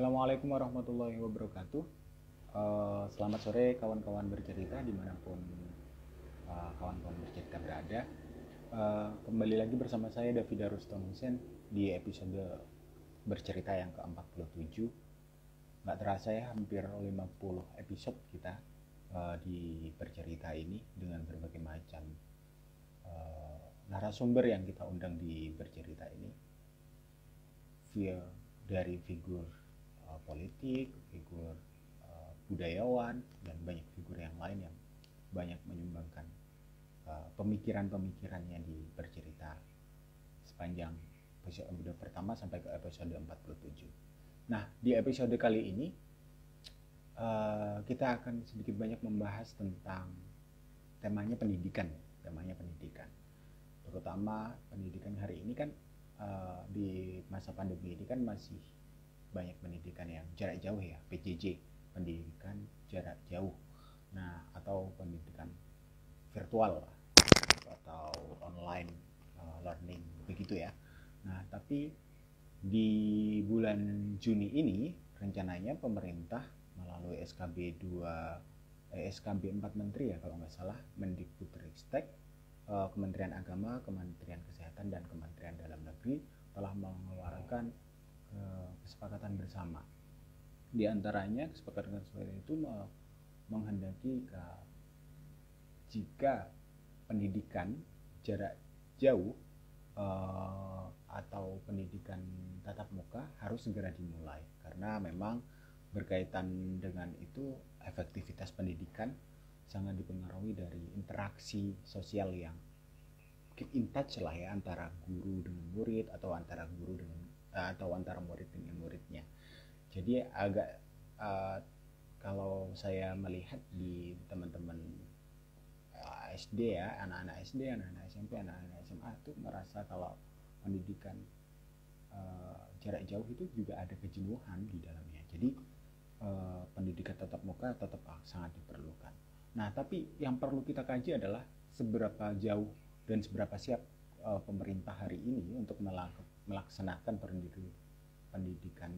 Assalamualaikum warahmatullahi wabarakatuh. Selamat sore kawan-kawan bercerita dimanapun kawan-kawan bercerita berada. Kembali lagi bersama saya David Rustomusen di episode bercerita yang ke-47. Nggak terasa ya, hampir 50 episode kita di bercerita ini dengan berbagai macam narasumber yang kita undang di bercerita ini. Dari figur politik, figur budayawan, dan banyak figur yang lain yang banyak menyumbangkan pemikiran-pemikirannya di bercerita sepanjang episode pertama sampai ke episode 47. Nah, di episode kali ini kita akan sedikit banyak membahas tentang temanya pendidikan. Terutama pendidikan hari ini kan di masa pandemi ini kan masih banyak pendidikan yang jarak jauh ya, PJJ. Pendidikan jarak jauh, nah atau pendidikan virtual atau online learning begitu ya. Nah tapi di bulan Juni ini rencananya pemerintah melalui SKB 4 menteri ya kalau nggak salah, Mendikbudristek, Kementerian Agama, Kementerian Kesehatan, dan Kementerian Dalam Negeri telah mengeluarkan kesepakatan bersama. Di antaranya kesepakatan itu menghendaki jika pendidikan jarak jauh atau pendidikan tatap muka harus segera dimulai, karena memang berkaitan dengan itu efektivitas pendidikan sangat dipengaruhi dari interaksi sosial yang in touch lah ya, antara guru dengan murid atau antara murid dengan muridnya. Jadi agak kalau saya melihat di teman-teman SD ya, anak-anak SD, anak-anak SMP, anak-anak SMA itu merasa kalau pendidikan jarak jauh itu juga ada kejenuhan di dalamnya. Jadi pendidikan tatap muka tetap sangat diperlukan. Nah tapi yang perlu kita kaji adalah seberapa jauh dan seberapa siap pemerintah hari ini untuk melaksanakan pendidikan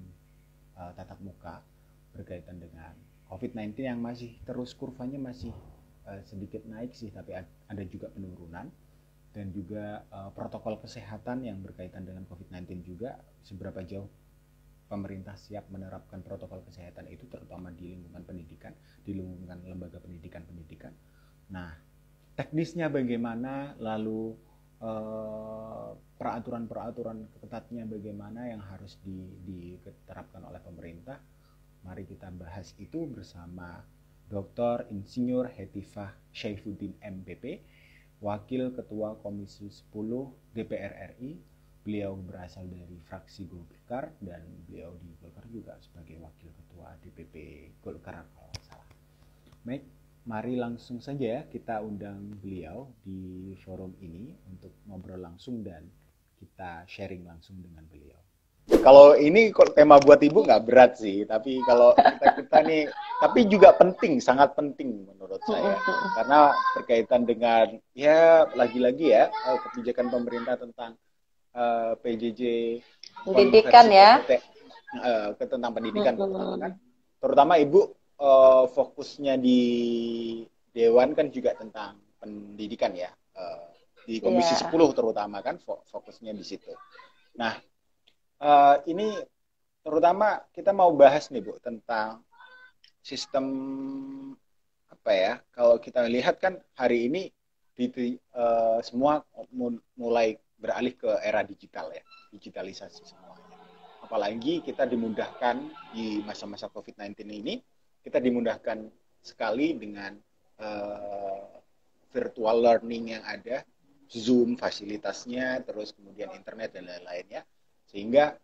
tatap muka berkaitan dengan COVID-19 yang masih terus kurvanya masih sedikit naik sih, tapi ada juga penurunan, dan juga protokol kesehatan yang berkaitan dengan COVID-19 juga, seberapa jauh pemerintah siap menerapkan protokol kesehatan itu terutama di lingkungan pendidikan, di lingkungan lembaga pendidikan. Nah, teknisnya bagaimana, lalu peraturan-peraturan ketatnya bagaimana yang harus diterapkan oleh pemerintah. Mari kita bahas itu bersama Dr. Insinyur Hetifah Syaifuddin MPP, Wakil Ketua Komisi 10 DPR RI. Beliau berasal dari fraksi Golkar dan beliau di Golkar juga sebagai Wakil Ketua DPP Golkar kalau tidak salah. Baik. Mari langsung saja kita undang beliau di forum ini untuk ngobrol langsung dan kita sharing langsung dengan beliau. Kalau ini tema buat ibu nggak berat sih, tapi kalau kita nih, tapi juga penting, sangat penting menurut saya. Karena berkaitan dengan ya lagi-lagi ya kebijakan pemerintah tentang PJJ. Pendidikan ya. Tentang pendidikan. Terutama ibu. Fokusnya di Dewan kan juga tentang pendidikan ya, di Komisi 10 terutama kan fokusnya di situ. Nah, ini terutama kita mau bahas nih Bu tentang sistem apa ya, kalau kita lihat kan hari ini semua mulai beralih ke era digital ya, digitalisasi semuanya. Apalagi kita dimudahkan di masa-masa COVID-19 ini, kita dimudahkan sekali dengan virtual learning yang ada, Zoom fasilitasnya, terus kemudian internet dan lain-lainnya. Sehingga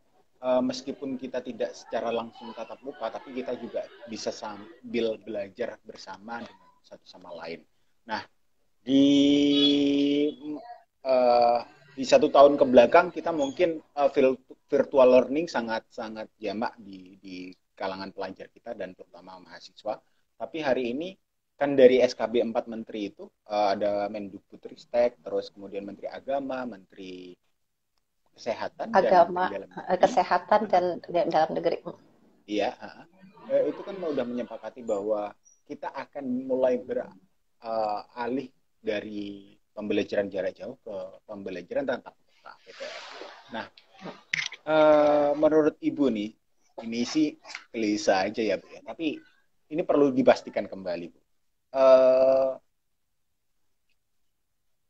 meskipun kita tidak secara langsung tatap muka, tapi kita juga bisa sambil belajar bersama dengan satu sama lain. Nah, di satu tahun ke belakang kita mungkin virtual learning sangat-sangat jamak di kalangan pelajar kita dan terutama mahasiswa. Tapi hari ini kan dari SKB 4 menteri itu ada Mendikbudristek, terus kemudian Menteri Agama, Menteri Kesehatan dan Dalam Negeri. ya, itu kan udah menyepakati bahwa kita akan mulai beralih dari pembelajaran jarak jauh ke pembelajaran tatap muka. Gitu. Nah, menurut Ibu nih, ini sih klise aja ya, Bu, ya, tapi ini perlu dipastikan kembali, Bu.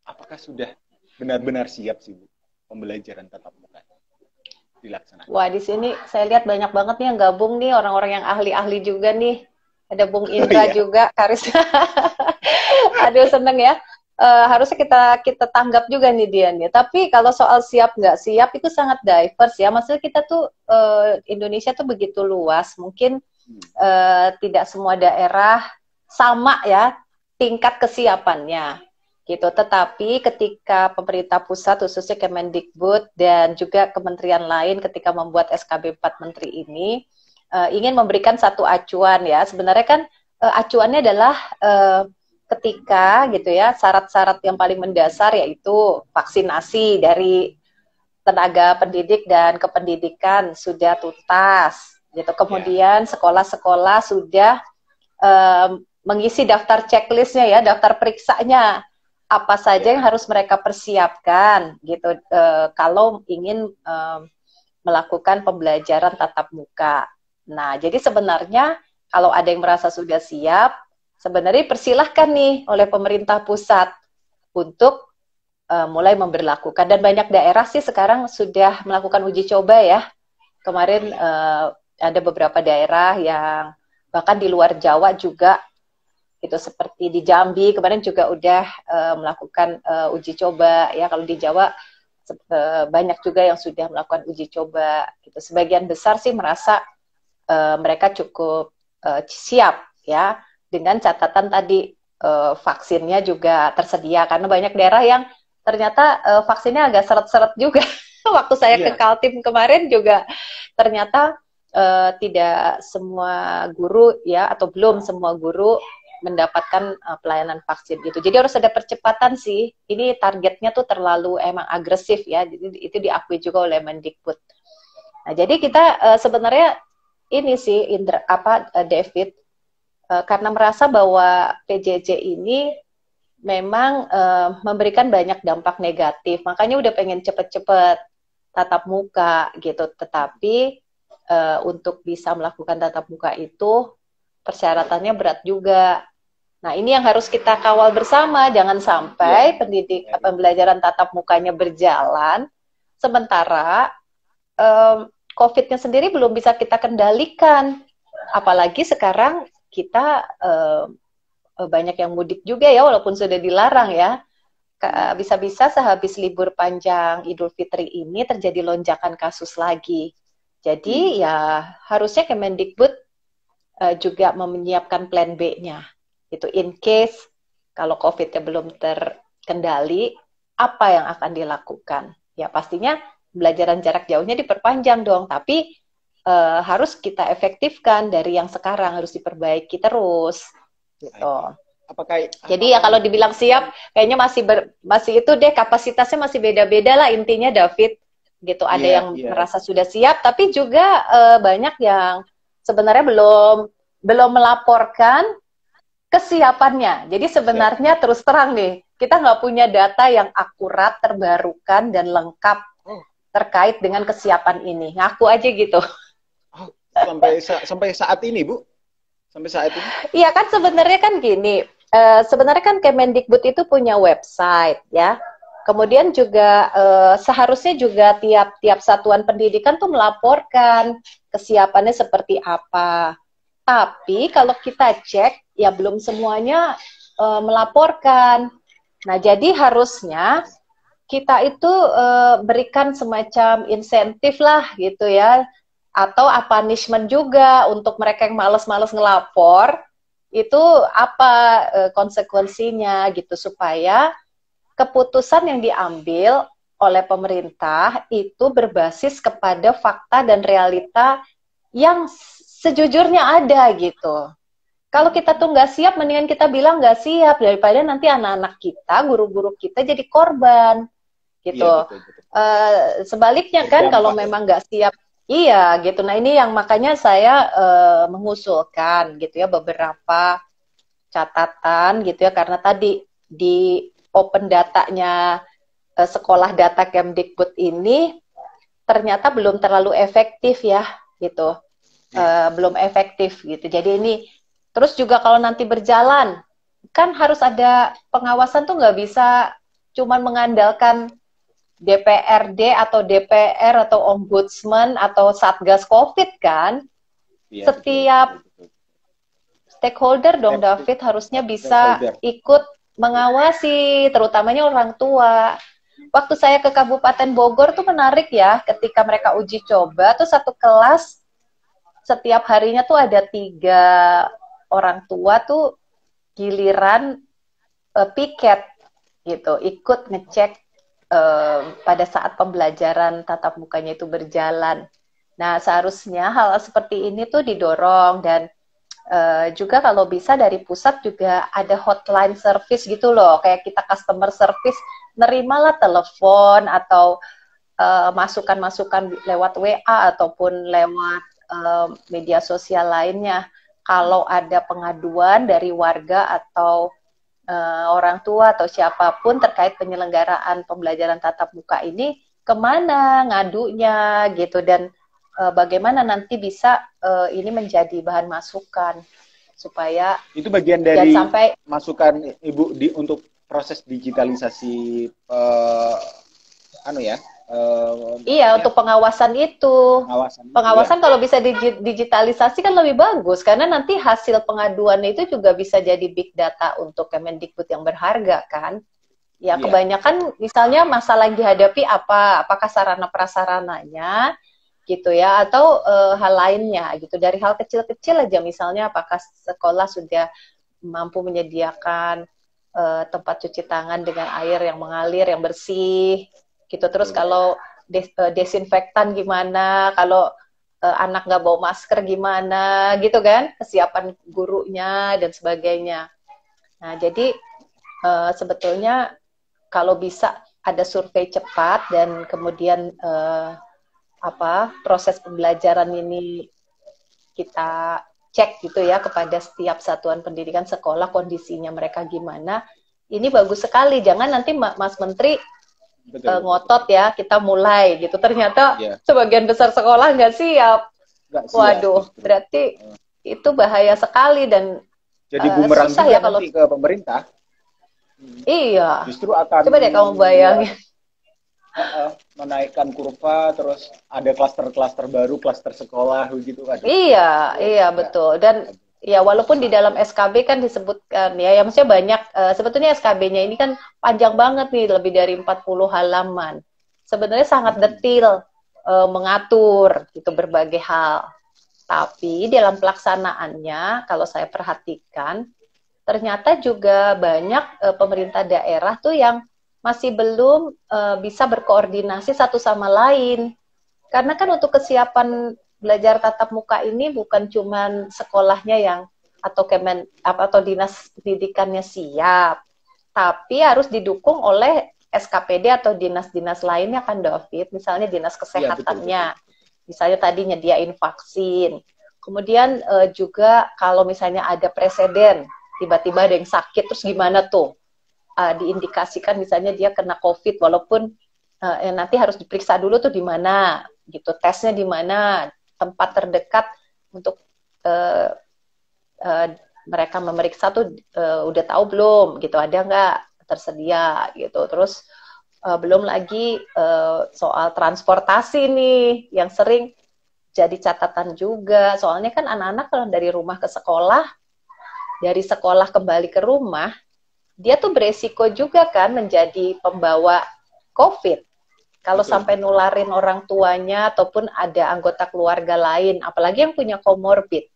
Apakah sudah benar-benar siap sih, Bu, pembelajaran tatap muka dilaksanakan? Wah, di sini saya lihat banyak banget nih yang gabung nih, orang-orang yang ahli-ahli juga nih. Ada Bung Indra juga, Karisma. Aduh, seneng ya. Harusnya kita tanggap juga nih dia nih. Tapi kalau soal siap nggak siap itu sangat diverse ya. Maksudnya kita tuh Indonesia tuh begitu luas. Mungkin tidak semua daerah sama ya tingkat kesiapannya gitu. Tetapi ketika pemerintah pusat khususnya Kemendikbud dan juga kementerian lain ketika membuat SKB 4 Menteri ini ingin memberikan satu acuan ya. Sebenarnya kan acuannya adalah ketika gitu ya, syarat-syarat yang paling mendasar yaitu vaksinasi dari tenaga pendidik dan kependidikan sudah tuntas gitu. Kemudian sekolah-sekolah sudah mengisi daftar checklistnya ya, daftar periksanya apa saja yang harus mereka persiapkan gitu kalau ingin melakukan pembelajaran tatap muka. Nah, jadi sebenarnya kalau ada yang merasa sudah siap, sebenarnya persilahkan nih oleh pemerintah pusat untuk mulai memberlakukan. Dan banyak daerah sih sekarang sudah melakukan uji coba ya. Kemarin ada beberapa daerah yang bahkan di luar Jawa juga, gitu, seperti di Jambi kemarin juga udah melakukan uji coba ya. Kalau di Jawa banyak juga yang sudah melakukan uji coba. Gitu. Sebagian besar sih merasa mereka cukup siap ya. Dengan catatan tadi vaksinnya juga tersedia, karena banyak daerah yang ternyata vaksinnya agak seret-seret juga. Waktu saya ke Kaltim kemarin juga ternyata tidak semua guru ya, atau belum semua guru mendapatkan pelayanan vaksin gitu. Jadi harus ada percepatan sih. Ini targetnya tuh terlalu emang agresif ya. Jadi itu diakui juga oleh Mendikbud. Nah, jadi kita sebenarnya ini sih Indra, David, karena merasa bahwa PJJ ini memang memberikan banyak dampak negatif, makanya udah pengen cepet-cepet tatap muka gitu. Tetapi untuk bisa melakukan tatap muka itu persyaratannya berat juga. Nah, ini yang harus kita kawal bersama, jangan sampai pembelajaran tatap mukanya berjalan, sementara COVID-nya sendiri belum bisa kita kendalikan, apalagi sekarang kita banyak yang mudik juga ya, walaupun sudah dilarang ya. Bisa-bisa sehabis libur panjang Idul Fitri ini terjadi lonjakan kasus lagi. Jadi ya harusnya Kemendikbud juga menyiapkan plan B-nya. Itu in case kalau COVID-nya belum terkendali, apa yang akan dilakukan? Ya pastinya pembelajaran jarak jauhnya diperpanjang dong, tapi harus kita efektifkan dari yang sekarang, harus diperbaiki terus gitu. Apakah, jadi ya kalau dibilang siap kayaknya masih itu deh, kapasitasnya masih beda-beda lah intinya, David gitu. Ada yang merasa sudah siap tapi juga banyak yang sebenarnya belum melaporkan kesiapannya. Jadi sebenarnya terus terang nih, kita nggak punya data yang akurat, terbarukan dan lengkap terkait dengan kesiapan ini. Ngaku aja gitu. Oh, sampai saat ini, Bu? Sampai saat ini? Iya kan, sebenarnya kan gini, sebenarnya kan Kemendikbud itu punya website ya. Kemudian juga seharusnya juga tiap-tiap satuan pendidikan tuh melaporkan kesiapannya seperti apa. Tapi kalau kita cek ya belum semuanya melaporkan. Nah, jadi harusnya kita itu berikan semacam insentif lah gitu ya, atau punishment juga untuk mereka yang males-males ngelapor, itu apa konsekuensinya gitu, supaya keputusan yang diambil oleh pemerintah itu berbasis kepada fakta dan realita yang sejujurnya ada gitu. Kalau kita tuh nggak siap, mendingan kita bilang nggak siap, daripada nanti anak-anak kita, guru-guru kita jadi korban gitu. Iya, betul. Sebaliknya kan, kalau memang nggak siap Iya gitu. Nah ini yang makanya saya mengusulkan gitu ya beberapa catatan gitu ya, karena tadi di open datanya sekolah data Kemdikbud ini ternyata belum terlalu efektif ya gitu, belum efektif gitu. Jadi ini terus juga kalau nanti berjalan kan harus ada pengawasan, tuh nggak bisa cuman mengandalkan DPRD atau DPR atau ombudsman atau satgas COVID kan ya, setiap betul. Stakeholder dong David harusnya bisa ikut mengawasi, terutamanya orang tua. Waktu saya ke Kabupaten Bogor tuh menarik ya, ketika mereka uji coba tuh satu kelas setiap harinya tuh ada 3 orang tua tuh giliran piket gitu, ikut ngecek pada saat pembelajaran tatap mukanya itu berjalan. Nah seharusnya hal seperti ini tuh didorong, dan juga kalau bisa dari pusat juga ada hotline service gitu loh, kayak kita customer service, nerimalah telepon atau masukan-masukan lewat WA ataupun lewat media sosial lainnya kalau ada pengaduan dari warga atau orang tua atau siapapun terkait penyelenggaraan pembelajaran tatap muka ini, kemana ngadunya gitu, dan bagaimana nanti bisa ini menjadi bahan masukan supaya itu bagian dari sampai masukan Ibu untuk proses digitalisasi iya untuk pengawasan itu. Pengawasan kalau bisa digitalisasi kan lebih bagus, karena nanti hasil pengaduan itu juga bisa jadi big data untuk Kemendikbud yang berharga kan. Ya kebanyakan misalnya masalah yang dihadapi apa, apakah sarana prasarananya gitu ya, atau hal lainnya gitu, dari hal kecil-kecil aja, misalnya apakah sekolah sudah mampu menyediakan tempat cuci tangan dengan air yang mengalir yang bersih gitu. Terus kalau desinfektan gimana, kalau anak nggak bawa masker gimana gitu kan, kesiapan gurunya dan sebagainya. Nah jadi sebetulnya kalau bisa ada survei cepat dan kemudian proses pembelajaran ini kita cek gitu ya kepada setiap satuan pendidikan sekolah, kondisinya mereka gimana. Ini bagus sekali, jangan nanti Mas Menteri ngotot ya, kita mulai gitu ternyata sebagian besar sekolah nggak siap. Waduh, berarti itu bahaya sekali, dan jadi bumerang susah ya kalau ke pemerintah. Iya. Justru akan, coba deh kamu bayangin, menaikkan kurva, terus ada klaster-klaster baru, klaster sekolah begitu kan. Iya, iya betul. Dan ya walaupun di dalam SKB kan disebutkan ya, maksudnya banyak, sebetulnya SKB-nya ini kan panjang banget nih, lebih dari 40 halaman. Sebenarnya sangat detil mengatur gitu berbagai hal. Tapi dalam pelaksanaannya kalau saya perhatikan ternyata juga banyak pemerintah daerah tuh yang masih belum bisa berkoordinasi satu sama lain. Karena kan untuk kesiapan belajar tatap muka ini bukan cuman sekolahnya yang atau dinas pendidikannya siap, tapi harus didukung oleh SKPD atau dinas-dinas lainnya kan David, misalnya dinas kesehatannya, misalnya tadi nyediain vaksin, kemudian juga kalau misalnya ada presiden, tiba-tiba ada yang sakit terus gimana tuh, diindikasikan misalnya dia kena COVID, walaupun nanti harus diperiksa dulu tuh di mana gitu, tesnya di mana, tempat terdekat untuk mereka memeriksa tuh udah tahu belum gitu, ada nggak tersedia gitu. Terus belum lagi soal transportasi nih yang sering jadi catatan juga, soalnya kan anak-anak kalau dari rumah ke sekolah, dari sekolah kembali ke rumah, dia tuh beresiko juga kan menjadi pembawa COVID kalau sampai nularin orang tuanya ataupun ada anggota keluarga lain, apalagi yang punya komorbid.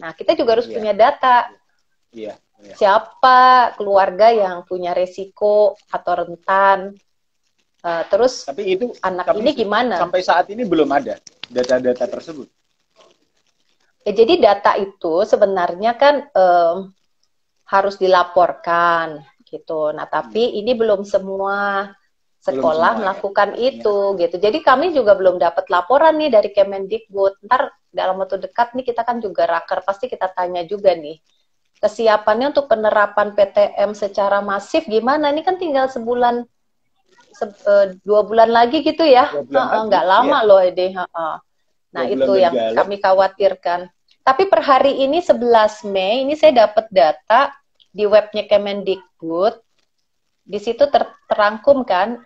Nah, kita juga harus punya data. Siapa keluarga yang punya resiko atau rentan. Terus tapi itu, ini gimana? Sampai saat ini belum ada data-data tersebut. Ya, jadi data itu sebenarnya kan harus dilaporkan gitu. Nah, tapi ini belum semua sekolah melakukan itu gitu. Jadi kami juga belum dapat laporan nih dari Kemendikbud. Ntar dalam waktu dekat nih kita kan juga raker, pasti kita tanya juga nih kesiapannya untuk penerapan PTM secara masif gimana. Ini kan tinggal sebulan, 2 bulan lagi gitu ya, nggak lama ya. Loh ini. Nah itu yang kami khawatirkan. Tapi per hari ini 11 Mei ini saya dapat data di webnya Kemendikbud. Di situ terangkum kan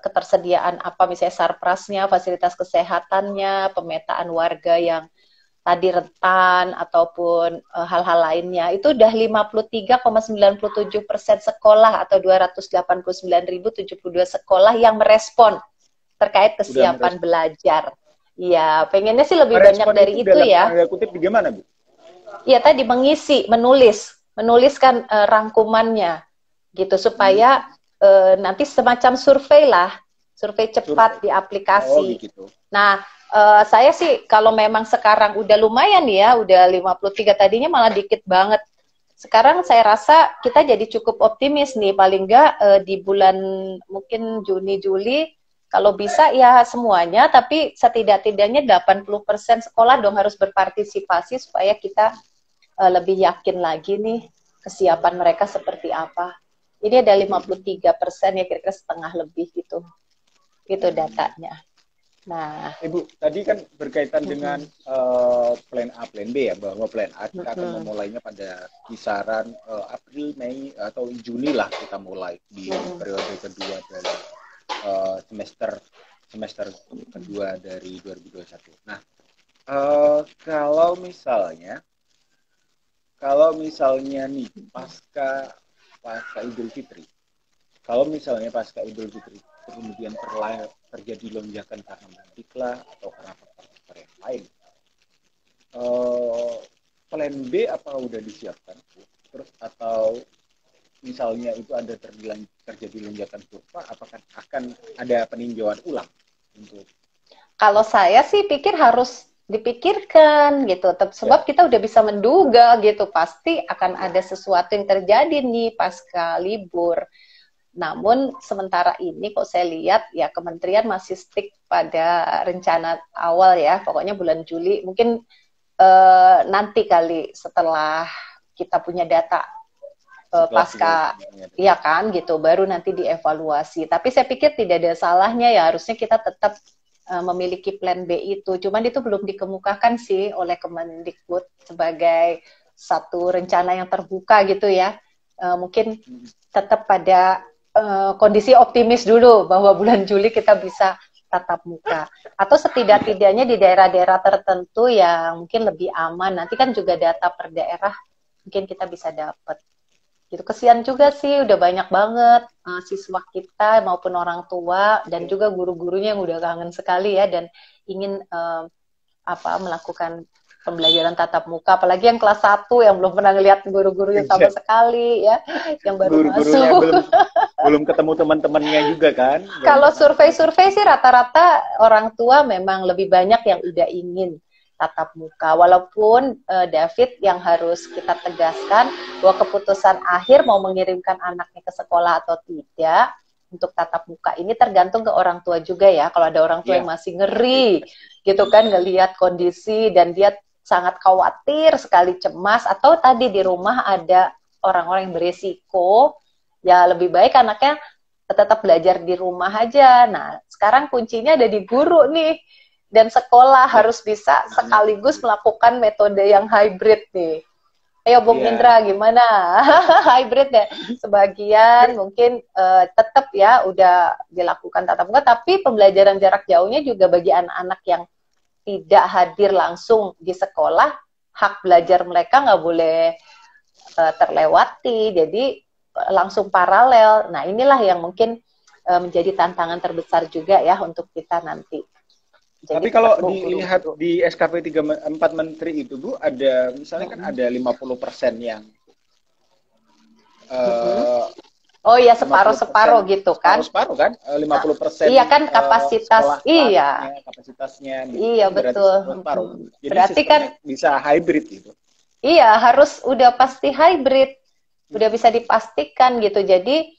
ketersediaan apa, misalnya sarprasnya, fasilitas kesehatannya, pemetaan warga yang tadi rentan, ataupun hal-hal lainnya. Itu udah 53,97% sekolah atau 289.072 sekolah yang merespon terkait kesiapan belajar. Iya, pengennya sih lebih banyak dari itu ya. Merespon itu dalam tanda kutip bagaimana, Bu? Iya, tadi mengisi, menuliskan rangkumannya. Gitu supaya nanti semacam survei lah, survei cepat di aplikasi. Gitu. Nah, saya sih kalau memang sekarang udah lumayan ya, udah 53, tadinya malah dikit banget. Sekarang saya rasa kita jadi cukup optimis nih, paling nggak di bulan mungkin Juni Juli kalau bisa ya semuanya, tapi setidak-tidaknya 80% sekolah dong harus berpartisipasi supaya kita lebih yakin lagi nih kesiapan mereka seperti apa. Ini ada 53% ya, kira-kira setengah lebih gitu. Itu datanya. Nah, Ibu, tadi kan berkaitan dengan plan A, plan B ya, bahwa plan A kita akan memulainya pada kisaran April, Mei, atau Juni lah kita mulai di periode kedua dari semester kedua dari 2021. Nah, kalau misalnya nih, pasca Idul Fitri, kemudian terjadi lonjakan karena mudik lah atau karena faktor yang lain, plan B apakah udah disiapkan? Terus atau misalnya itu ada terjadi lonjakan kurva, apakah akan ada peninjauan ulang? Untuk kalau saya sih pikir harus dipikirkan gitu, sebab kita udah bisa menduga gitu, pasti akan ada sesuatu yang terjadi nih pasca libur. Namun sementara ini kok saya lihat ya kementerian masih stick pada rencana awal ya, pokoknya bulan Juli, mungkin nanti kali setelah kita punya data pasca ya kan gitu, baru nanti dievaluasi. Tapi saya pikir tidak ada salahnya ya, harusnya kita tetap memiliki plan B itu, cuman itu belum dikemukakan sih oleh Kemendikbud sebagai satu rencana yang terbuka gitu ya. Mungkin tetap pada kondisi optimis dulu bahwa bulan Juli kita bisa tatap muka, atau setidak-tidaknya di daerah-daerah tertentu yang mungkin lebih aman. Nanti kan juga data per daerah mungkin kita bisa dapat. Gitu, kesian juga sih, udah banyak banget siswa kita maupun orang tua dan juga guru-gurunya yang udah kangen sekali ya, dan ingin melakukan pembelajaran tatap muka, apalagi yang kelas 1 yang belum pernah ngeliat guru-gurunya sama sekali ya, yang baru masuk belum ketemu teman-temannya juga kan. Kalau survei-survei sih rata-rata orang tua memang lebih banyak yang udah ingin tatap muka, walaupun David, yang harus kita tegaskan bahwa keputusan akhir mau mengirimkan anaknya ke sekolah atau tidak untuk tatap muka ini tergantung ke orang tua juga ya. Kalau ada orang tua yang masih ngeri gitu kan, ngelihat kondisi dan dia sangat khawatir sekali, cemas, atau tadi di rumah ada orang-orang yang beresiko, ya lebih baik anaknya tetap belajar di rumah aja. Nah sekarang kuncinya ada di guru nih, dan sekolah harus bisa sekaligus melakukan metode yang hybrid nih. Ayo Bung Indra, gimana? Hybrid ya, sebagian mungkin tetap ya udah dilakukan tatap muka, tapi pembelajaran jarak jauhnya juga bagi anak-anak yang tidak hadir langsung di sekolah, hak belajar mereka nggak boleh terlewati, jadi langsung paralel. Nah inilah yang mungkin menjadi tantangan terbesar juga ya untuk kita nanti. Jadi tapi kalau dilihat di SKP 4 Menteri itu, Bu, ada misalnya kan ada 50% yang oh ya separuh gitu kan. Separuh kan? 50%. Iya kan, kapasitas. Iya. Kapasitasnya. Gitu. Iya, betul. Berarti kan bisa hybrid gitu. Iya, harus udah pasti hybrid. Udah bisa dipastikan gitu. Jadi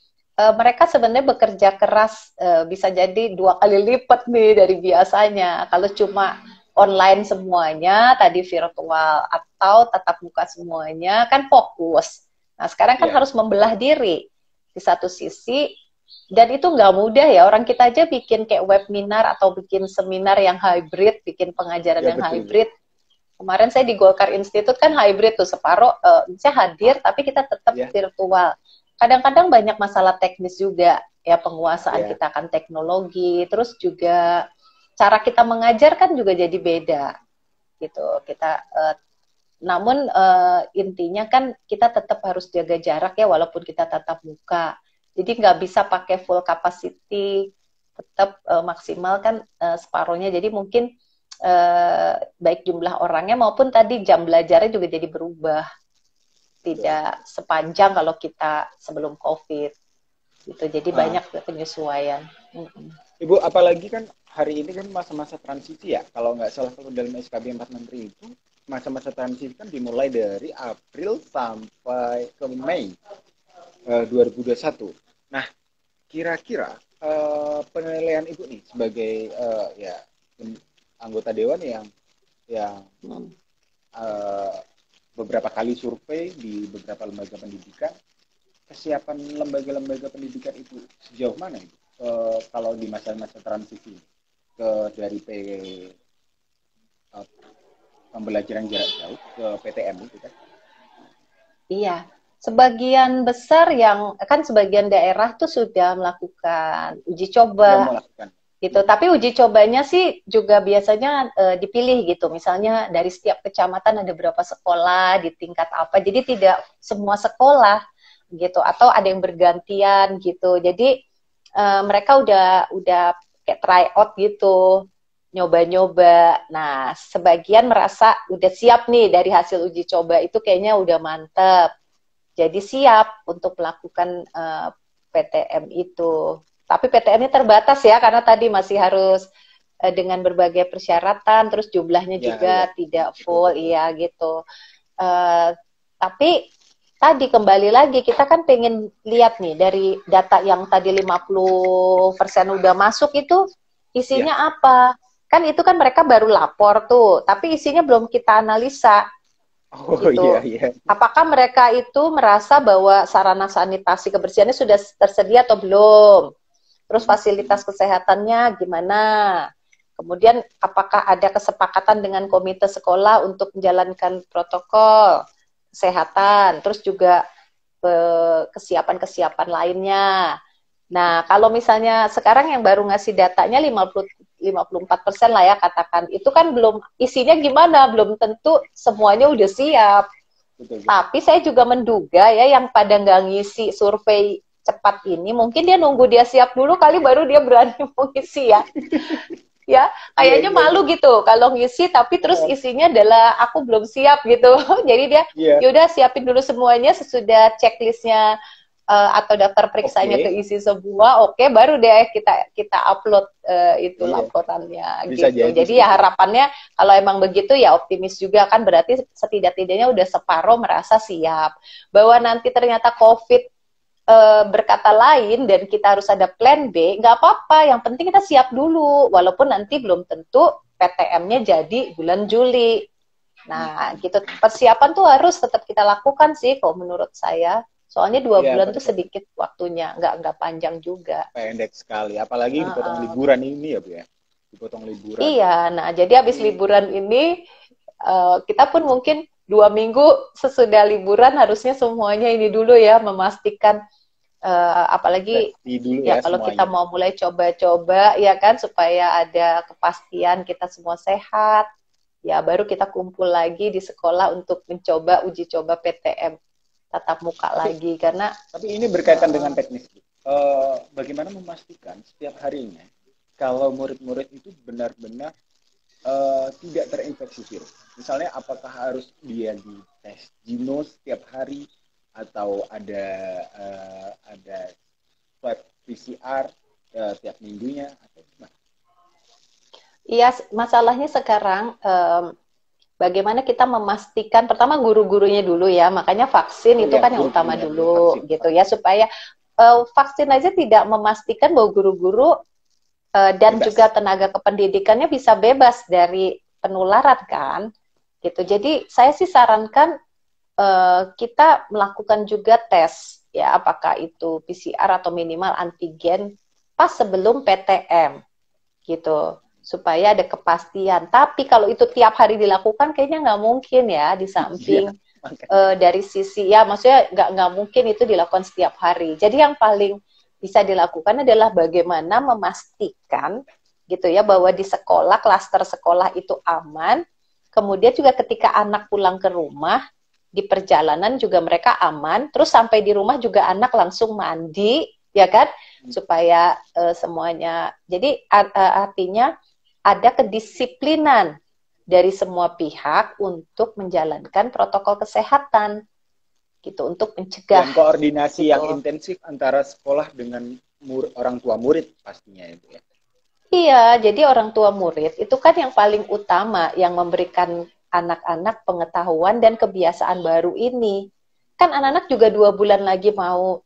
mereka sebenarnya bekerja keras, bisa jadi 2 kali lipat nih dari biasanya. Kalau cuma online semuanya, tadi virtual atau tatap muka semuanya, kan fokus. Nah, sekarang kan harus membelah diri di satu sisi, dan itu nggak mudah ya. Orang kita aja bikin kayak webinar atau bikin seminar yang hybrid, bikin pengajaran yang hybrid. Kemarin saya di Golkar Institute kan hybrid tuh, separuh saya hadir tapi kita tetap virtual. Kadang-kadang banyak masalah teknis juga ya, penguasaan kita akan teknologi, terus juga cara kita mengajar kan juga jadi beda gitu. Kita namun intinya kan kita tetap harus jaga jarak ya, walaupun kita tatap muka. Jadi nggak bisa pakai full capacity, tetap maksimal kan separuhnya. Jadi mungkin baik jumlah orangnya maupun tadi jam belajarnya juga jadi berubah, tidak sepanjang kalau kita sebelum COVID gitu. Jadi banyak penyesuaian. Ibu, apalagi kan hari ini kan masa-masa transisi ya, kalau nggak salah kalau dalam SKB 4 Menteri itu masa-masa transisi kan dimulai dari April sampai ke Mei 2021. Nah, kira-kira penilaian Ibu nih sebagai ya anggota dewan yang beberapa kali survei di beberapa lembaga pendidikan, kesiapan lembaga-lembaga pendidikan itu sejauh mana itu kalau di masa-masa transisi dari pembelajaran jarak jauh ke PTM itu kan? Iya, sebagian besar yang kan sebagian daerah tuh sudah melakukan uji coba. Sudah melakukan gitu, tapi uji cobanya sih juga biasanya dipilih gitu, misalnya dari setiap kecamatan ada berapa sekolah di tingkat apa, jadi tidak semua sekolah gitu, atau ada yang bergantian gitu. Jadi mereka udah kayak try out gitu, nyoba-nyoba. Nah, sebagian merasa udah siap nih dari hasil uji coba itu, kayaknya udah mantep, jadi siap untuk melakukan PTM itu. Tapi PTM-nya terbatas ya, karena tadi masih harus dengan berbagai persyaratan, terus jumlahnya juga tidak full, iya gitu. Tapi tadi kembali lagi, kita kan pengen lihat nih dari data yang tadi 50% udah masuk itu isinya apa. Kan itu kan mereka baru lapor tuh, tapi isinya belum kita analisa. Apakah mereka itu merasa bahwa sarana sanitasi kebersihannya sudah tersedia atau belum? Terus fasilitas kesehatannya gimana? Kemudian apakah ada kesepakatan dengan komite sekolah untuk menjalankan protokol kesehatan? Terus juga kesiapan-kesiapan lainnya. Nah, kalau misalnya sekarang yang baru ngasih datanya 54% lah ya katakan. Itu kan belum, isinya gimana? Belum tentu semuanya udah siap. Betul. Tapi saya juga menduga ya yang pada nggak ngisi survei cepat ini, mungkin dia nunggu dia siap dulu kali baru dia berani mengisi ya. Ya, kayaknya malu gitu kalau ngisi tapi terus isinya adalah aku belum siap gitu. Jadi dia yaudah siapin dulu semuanya, sesudah checklistnya atau daftar periksanya keisi semua, baru deh kita upload itu laporannya gitu. Jadi ya harapannya kalau emang begitu ya optimis juga kan, berarti setidak-tidaknya udah separuh merasa siap. Bahwa nanti ternyata COVID berkata lain dan kita harus ada plan B, nggak apa-apa, yang penting kita siap dulu, walaupun nanti belum tentu PTM-nya jadi bulan Juli. Nah, gitu, persiapan tuh harus tetap kita lakukan sih kalau menurut saya, soalnya 2 bulan tuh sedikit waktunya, nggak panjang juga. Pendek sekali, apalagi dipotong liburan ini ya Bu ya, dipotong liburan. Iya, nah jadi habis liburan ini kita pun mungkin 2 minggu sesudah liburan harusnya semuanya ini dulu ya, memastikan. Apalagi ya kalau semuanya. Kita mau mulai coba-coba ya kan, supaya ada kepastian kita semua sehat ya, baru kita kumpul lagi di sekolah untuk mencoba uji coba PTM tatap muka lagi. Karena tapi ini berkaitan dengan teknis, bagaimana memastikan setiap harinya kalau murid-murid itu benar-benar tidak terinfeksi virus. Misalnya apakah harus dia di tes ginos setiap hari atau ada swab PCR tiap minggunya atau gimana? Iya, masalahnya sekarang bagaimana kita memastikan pertama guru-gurunya dulu ya, makanya vaksin itu kan yang utama dulu gitu ya, supaya vaksin aja tidak memastikan bahwa guru-guru dan bebas. Juga tenaga kependidikannya bisa bebas dari penularan kan, gitu. Jadi saya sih sarankan kita melakukan juga tes, ya apakah itu PCR atau minimal antigen pas sebelum PTM, gitu. Supaya ada kepastian. Tapi kalau itu tiap hari dilakukan, kayaknya nggak mungkin ya. Di samping dari sisi ya, maksudnya nggak mungkin itu dilakukan setiap hari. Jadi yang paling bisa dilakukan adalah bagaimana memastikan gitu ya bahwa di sekolah, klaster sekolah itu aman. Kemudian juga ketika anak pulang ke rumah di perjalanan juga mereka aman. Terus sampai di rumah juga anak langsung mandi, ya kan? Supaya semuanya. Jadi artinya ada kedisiplinan dari semua pihak untuk menjalankan protokol kesehatan, gitu, untuk mencegah. Dan koordinasi gitu. Yang intensif antara sekolah dengan orang tua murid pastinya itu ya. Iya, jadi orang tua murid itu kan yang paling utama yang memberikan anak-anak pengetahuan dan kebiasaan baru ini. Kan anak-anak juga 2 bulan lagi mau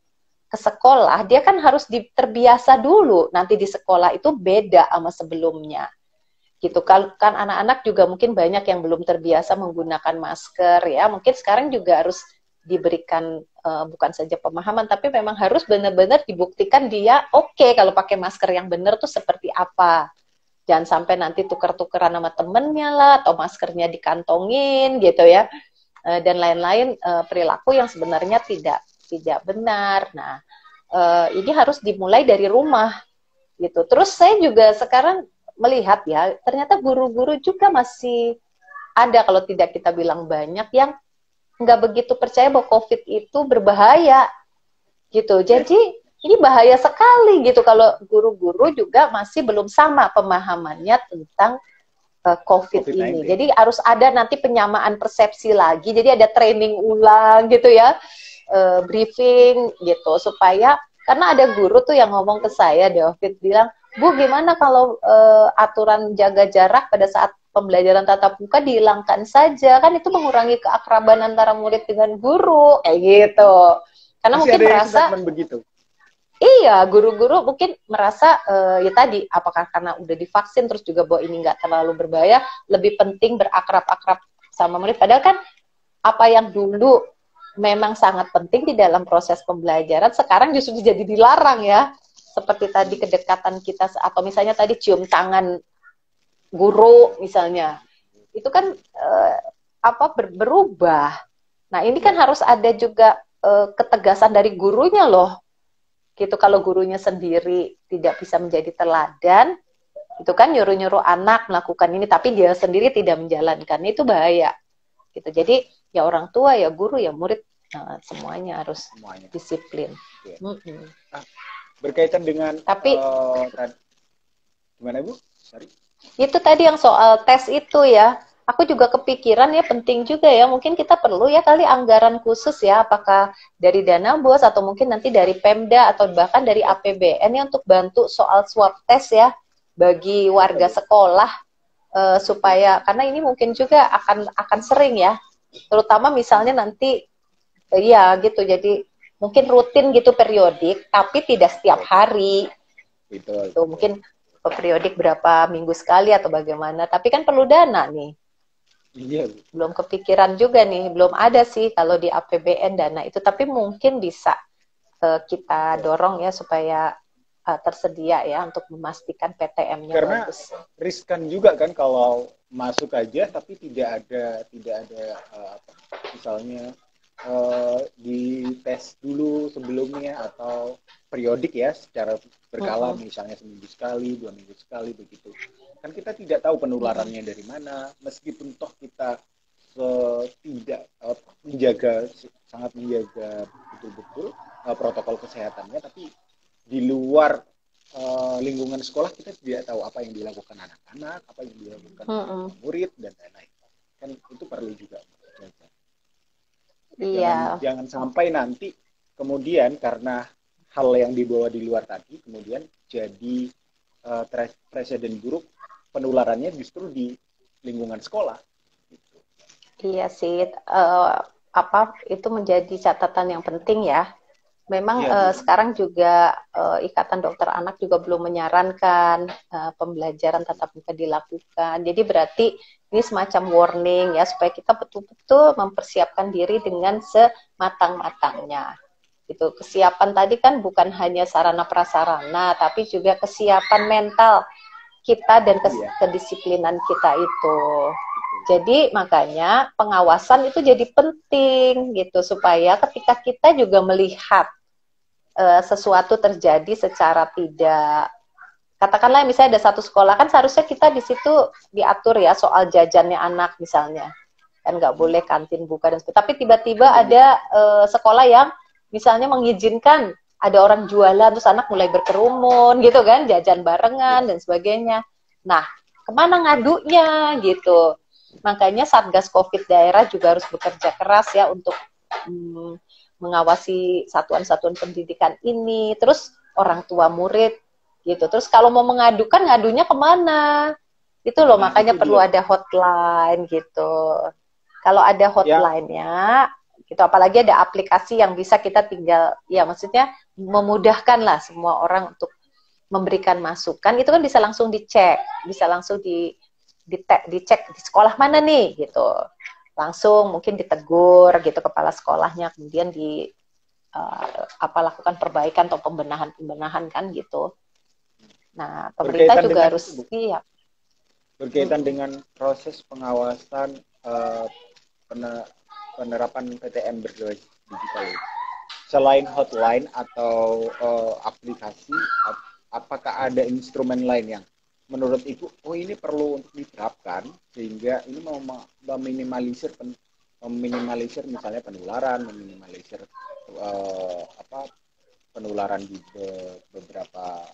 ke sekolah, dia kan harus terbiasa dulu. Nanti di sekolah itu beda sama sebelumnya. Gitu kan, anak-anak juga mungkin banyak yang belum terbiasa menggunakan masker ya. Mungkin sekarang juga harus diberikan bukan saja pemahaman, tapi memang harus benar-benar dibuktikan dia oke kalau pakai masker yang benar tuh seperti apa. Jangan sampai nanti tuker-tukeran sama temennya lah, atau maskernya dikantongin gitu ya. Dan lain-lain perilaku yang sebenarnya tidak benar. Nah, ini harus dimulai dari rumah gitu. Terus saya juga sekarang melihat ya, ternyata guru-guru juga masih ada, kalau tidak kita bilang banyak, yang nggak begitu percaya bahwa COVID itu berbahaya, gitu. Jadi, ini bahaya sekali, gitu, kalau guru-guru juga masih belum sama pemahamannya tentang COVID ini. Jadi, harus ada nanti penyamaan persepsi lagi, jadi ada training ulang, gitu ya, briefing, gitu, supaya, karena ada guru tuh yang ngomong ke saya, David bilang, Bu, gimana kalau aturan jaga jarak pada saat pembelajaran tatap muka dihilangkan saja? Kan itu mengurangi keakraban antara murid dengan guru, kayak gitu. Karena mungkin merasa begitu. Iya, guru-guru mungkin merasa ya tadi, apakah karena udah divaksin terus juga bahwa ini nggak terlalu berbahaya, lebih penting berakrab-akrab sama murid. Padahal kan apa yang dulu memang sangat penting di dalam proses pembelajaran sekarang justru jadi dilarang ya. Seperti tadi kedekatan kita, atau misalnya tadi cium tangan guru misalnya, itu kan berubah. Nah ini kan harus ada juga ketegasan dari gurunya loh, gitu. Kalau gurunya sendiri tidak bisa menjadi teladan, itu kan nyuruh-nyuruh anak melakukan ini, tapi dia sendiri tidak menjalankan, itu bahaya, gitu. Jadi ya orang tua, ya guru, ya murid, semuanya harus disiplin. Yeah. Berkaitan dengan tapi gimana Bu? Sorry. Itu tadi yang soal tes itu ya, aku juga kepikiran ya, penting juga ya, mungkin kita perlu ya kali anggaran khusus ya, apakah dari dana BOS atau mungkin nanti dari Pemda atau bahkan dari APBN ya, untuk bantu soal swab tes ya bagi warga sekolah, supaya karena ini mungkin juga akan sering ya, terutama misalnya nanti ya gitu, jadi mungkin rutin gitu periodik, tapi tidak setiap hari. Itu mungkin periodik berapa minggu sekali atau bagaimana. Tapi kan perlu dana nih. Iya. Belum kepikiran juga nih, belum ada sih kalau di APBN dana itu. Tapi mungkin bisa kita dorong ya supaya tersedia ya untuk memastikan PTM-nya. Karena bagus. Riskan juga kan kalau masuk aja tapi tidak ada misalnya. Di tes dulu sebelumnya atau periodik ya secara berkala, misalnya seminggu sekali, 2 minggu sekali begitu. Kan kita tidak tahu penularannya dari mana, meskipun toh kita sangat menjaga betul-betul protokol kesehatannya, tapi di luar lingkungan sekolah kita tidak tahu apa yang dilakukan anak-anak, apa yang dilakukan murid dan lain-lain. Kan itu perlu juga. Jangan sampai nanti kemudian karena hal yang dibawa di luar tadi kemudian jadi presiden buruk, penularannya justru di lingkungan sekolah. Gitu. Iya sih, itu menjadi catatan yang penting ya. Memang sekarang juga Ikatan Dokter Anak juga belum menyarankan pembelajaran tatap muka dilakukan. Jadi berarti ini semacam warning ya, supaya kita betul-betul mempersiapkan diri dengan sematang-matangnya. Itu kesiapan tadi kan bukan hanya sarana prasarana, tapi juga kesiapan mental kita dan kedisiplinan kita itu. Jadi makanya pengawasan itu jadi penting gitu, supaya ketika kita juga melihat sesuatu terjadi secara tidak, katakanlah misalnya ada satu sekolah, kan seharusnya kita di situ diatur ya soal jajannya anak misalnya, kan nggak boleh kantin buka dan sebagainya. Tapi tiba-tiba ada sekolah yang misalnya mengizinkan ada orang jualan, terus anak mulai berkerumun gitu kan, jajan barengan dan sebagainya. Nah, kemana ngadunya gitu? Makanya Satgas Covid daerah juga harus bekerja keras ya untuk mengawasi satuan-satuan pendidikan ini, terus orang tua murid gitu. Terus kalau mau mengadukan, ngadunya kemana? Itu loh, makanya perlu ada hotline gitu. Kalau ada hotline-nya, gitu, apalagi ada aplikasi yang bisa kita tinggal, ya maksudnya memudahkanlah semua orang untuk memberikan masukan. Itu kan bisa langsung dicek, bisa langsung dicek di sekolah mana nih gitu, langsung mungkin ditegur gitu kepala sekolahnya, kemudian di lakukan perbaikan atau pembenahan kan gitu. Nah, pemerintah berkaitan juga dengan, harus siap berkaitan dengan proses pengawasan penerapan PTM berbasis digital. Selain hotline atau aplikasi, apakah ada instrumen lain yang menurut Ibu, oh ini perlu untuk diterapkan sehingga ini mau meminimalisir misalnya penularan, meminimalisir penularan di beberapa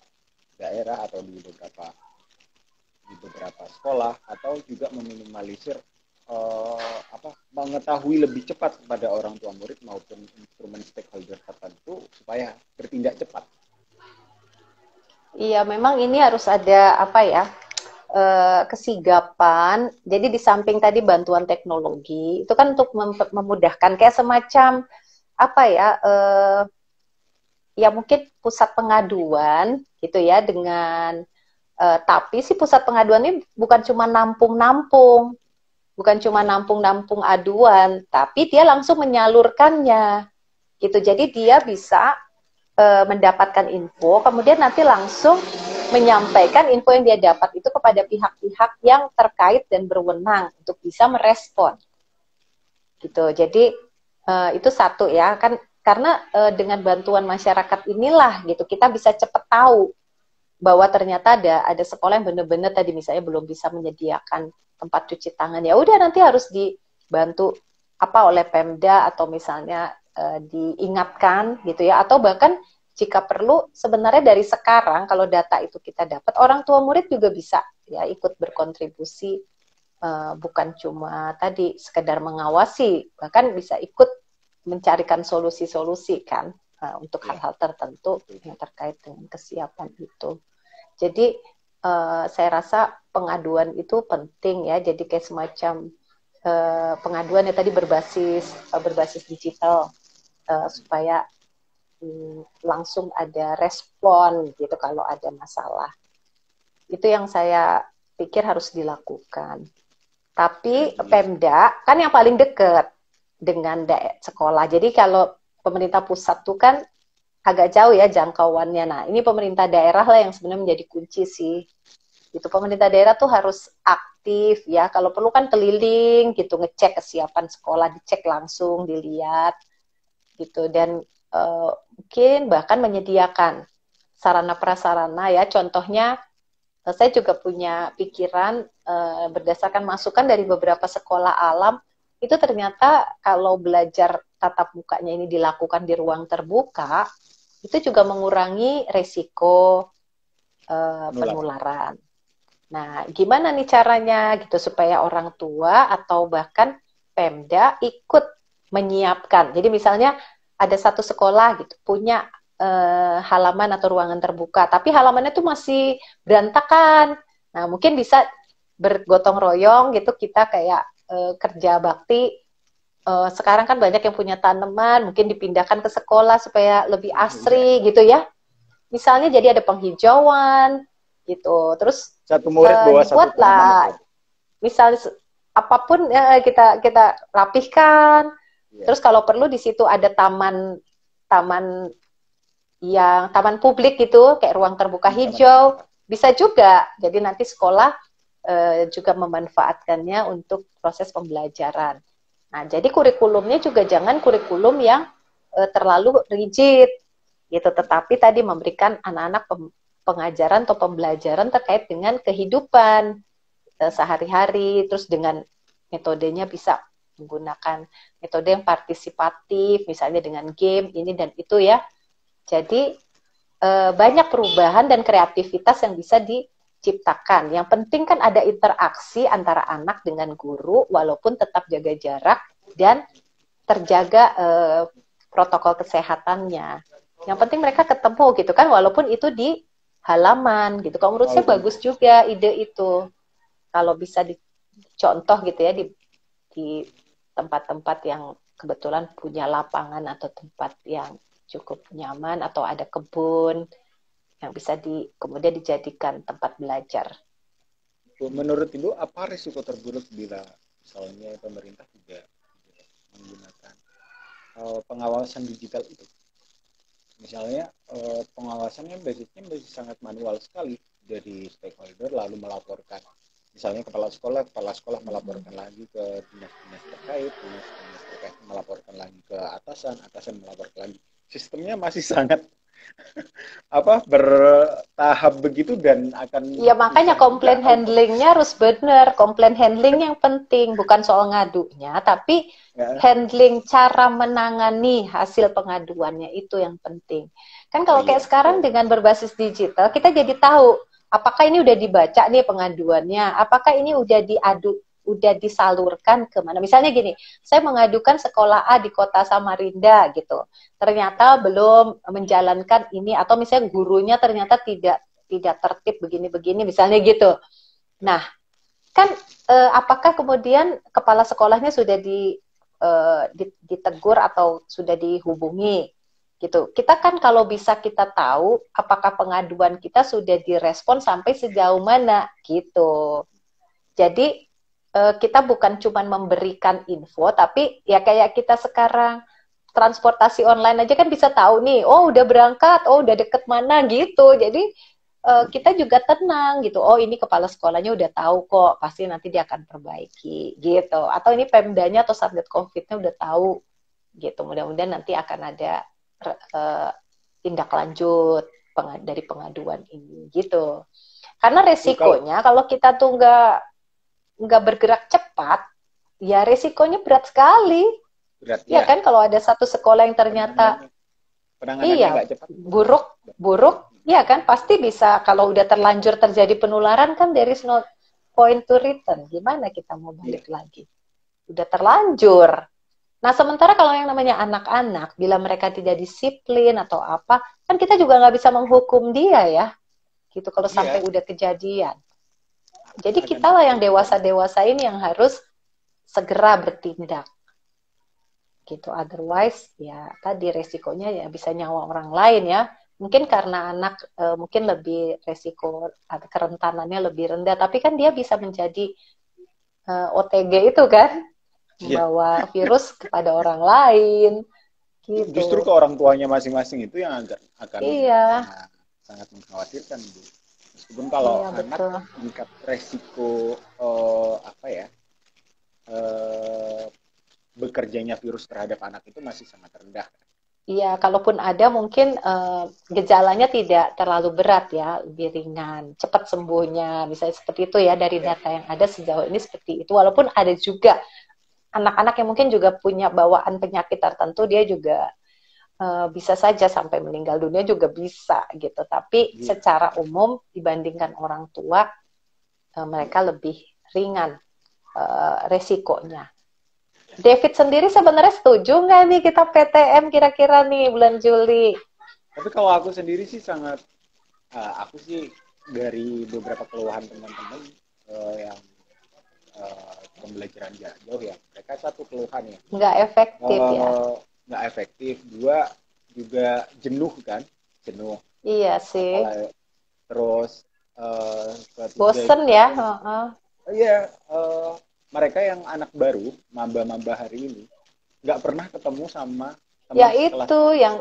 daerah atau di beberapa sekolah, atau juga meminimalisir mengetahui lebih cepat kepada orang tua murid maupun instrumen stakeholder tertentu supaya bertindak cepat. Iya, memang ini harus ada kesigapan. Jadi di samping tadi bantuan teknologi itu kan untuk memudahkan, kayak semacam mungkin pusat pengaduan gitu ya, dengan tapi si pusat pengaduan ini bukan cuma nampung-nampung, aduan, tapi dia langsung menyalurkannya gitu. Jadi dia bisa mendapatkan info, kemudian nanti langsung menyampaikan info yang dia dapat itu kepada pihak-pihak yang terkait dan berwenang untuk bisa merespon gitu. Jadi itu satu ya kan, karena dengan bantuan masyarakat inilah gitu kita bisa cepat tahu bahwa ternyata ada sekolah yang benar-benar tadi misalnya belum bisa menyediakan tempat cuci tangan, ya udah nanti harus dibantu oleh Pemda atau misalnya diingatkan gitu ya, atau bahkan jika perlu sebenarnya dari sekarang kalau data itu kita dapat, orang tua murid juga bisa ya ikut berkontribusi, bukan cuma tadi sekedar mengawasi, bahkan bisa ikut mencarikan solusi-solusi kan untuk hal-hal tertentu yang terkait dengan kesiapan itu. Jadi saya rasa pengaduan itu penting ya, jadi kayak semacam pengaduan yang tadi berbasis digital, supaya langsung ada respon gitu kalau ada masalah. Itu yang saya pikir harus dilakukan. Tapi Pemda kan yang paling dekat dengan sekolah. Jadi kalau pemerintah pusat tuh kan agak jauh ya jangkauannya. Nah, ini pemerintah daerah lah yang sebenarnya menjadi kunci sih. Itu pemerintah daerah tuh harus aktif ya. Kalau perlu kan keliling gitu, ngecek kesiapan sekolah, dicek langsung, dilihat gitu, dan mungkin bahkan menyediakan sarana prasarana ya. Contohnya saya juga punya pikiran berdasarkan masukan dari beberapa sekolah alam, itu ternyata kalau belajar tatap mukanya ini dilakukan di ruang terbuka, itu juga mengurangi resiko penularan. Nah, gimana nih caranya gitu supaya orang tua atau bahkan Pemda ikut menyiapkan. Jadi misalnya ada satu sekolah gitu punya halaman atau ruangan terbuka, tapi halamannya tuh masih berantakan. Nah, mungkin bisa bergotong royong gitu, kita kayak kerja bakti sekarang kan banyak yang punya tanaman, mungkin dipindahkan ke sekolah supaya lebih asri gitu ya. Misalnya jadi ada penghijauan gitu. Terus satu murid bawa satu tanaman. Misalnya apapun kita rapihkan. Yeah. Terus kalau perlu di situ ada taman publik gitu, kayak ruang terbuka hijau. Bisa juga. Jadi nanti sekolah juga memanfaatkannya untuk proses pembelajaran. Nah, jadi kurikulumnya juga jangan kurikulum yang terlalu rigid, gitu. Tetapi tadi memberikan anak-anak pengajaran atau pembelajaran terkait dengan kehidupan sehari-hari, terus dengan metodenya bisa menggunakan metode yang partisipatif, misalnya dengan game ini dan itu ya. Jadi banyak perubahan dan kreativitas yang bisa diciptakan. Yang penting kan ada interaksi antara anak dengan guru, walaupun tetap jaga jarak dan terjaga protokol kesehatannya. Yang penting mereka ketemu gitu kan, walaupun itu di halaman gitu. Kalau menurut saya bagus juga ide itu. Kalau bisa dicontoh gitu ya di tempat-tempat yang kebetulan punya lapangan atau tempat yang cukup nyaman atau ada kebun yang bisa kemudian dijadikan tempat belajar. Menurut Ibu, apa risiko terburuk bila misalnya pemerintah tidak menggunakan pengawasan digital itu? Misalnya pengawasannya basisnya masih sangat manual sekali dari stakeholder, lalu melaporkan. Misalnya kepala sekolah melaporkan lagi ke dinas terkait melaporkan lagi ke atasan melaporkan lagi. Sistemnya masih sangat bertahap begitu dan akan... Iya, makanya komplain handlingnya harus benar. Komplain handling yang penting, bukan soal ngadunya, tapi handling cara menangani hasil pengaduannya itu yang penting. Kan kalau kayak sekarang dengan berbasis digital, kita jadi tahu apakah ini udah dibaca nih pengaduannya, apakah ini udah disalurkan kemana. Misalnya gini, saya mengadukan sekolah A di kota Samarinda gitu, ternyata belum menjalankan ini, atau misalnya gurunya ternyata tidak tertib begini-begini, misalnya gitu. Nah, kan apakah kemudian kepala sekolahnya sudah ditegur atau sudah dihubungi gitu? Kita kan kalau bisa kita tahu apakah pengaduan kita sudah direspon sampai sejauh mana gitu. Jadi kita bukan cuma memberikan info, tapi ya kayak kita sekarang transportasi online aja kan bisa tahu nih, oh udah berangkat, oh udah deket mana gitu. Jadi kita juga tenang gitu, oh ini kepala sekolahnya udah tahu kok, pasti nanti dia akan perbaiki gitu. Atau ini pemdanya atau satgas COVID-nya udah tahu gitu, mudah-mudahan nanti akan ada tindak lanjut dari pengaduan ini gitu. Karena resikonya kalau kita tuh nggak bergerak cepat, ya resikonya berat sekali. Berat, ya kan kalau ada satu sekolah yang ternyata buruk, ya kan pasti bisa, kalau udah terlanjur terjadi penularan kan there is no point to return. Gimana kita mau balik lagi? Udah terlanjur. Nah sementara kalau yang namanya anak-anak, bila mereka tidak disiplin atau apa, kan kita juga nggak bisa menghukum dia ya. Gitu kalau sampai udah kejadian. Jadi kitalah yang dewasa-dewasa ini yang harus segera bertindak. Gitu, otherwise ya tadi resikonya ya bisa nyawa orang lain ya. Mungkin karena anak mungkin lebih resiko kerentanannya lebih rendah, tapi kan dia bisa menjadi OTG itu kan, membawa virus kepada orang lain. Gitu. Justru ke orang tuanya masing-masing itu yang akan sangat mengkhawatirkan, Bu. Meskipun kalau anak tingkat resiko bekerjanya virus terhadap anak itu masih sangat rendah. Iya, kalaupun ada mungkin gejalanya tidak terlalu berat ya, lebih ringan, cepat sembuhnya, misalnya seperti itu ya, dari data yang ada sejauh ini seperti itu. Walaupun ada juga anak-anak yang mungkin juga punya bawaan penyakit tertentu, dia juga bisa saja sampai meninggal dunia juga bisa gitu, tapi secara umum dibandingkan orang tua mereka lebih ringan resikonya. David sendiri sebenarnya setuju nggak nih kita PTM kira-kira nih bulan Juli? Tapi kalau aku sendiri sih sangat, dari beberapa keluhan teman-teman yang pembelajaran jarak jauh ya, mereka satu keluhan ya. Nggak efektif ya. Nggak efektif, dua juga jenuh kan, jenuh. Iya sih. Terus bosen ya. Mereka yang anak baru, maba-maba hari ini, nggak pernah ketemu sama teman ya sekelas, itu yang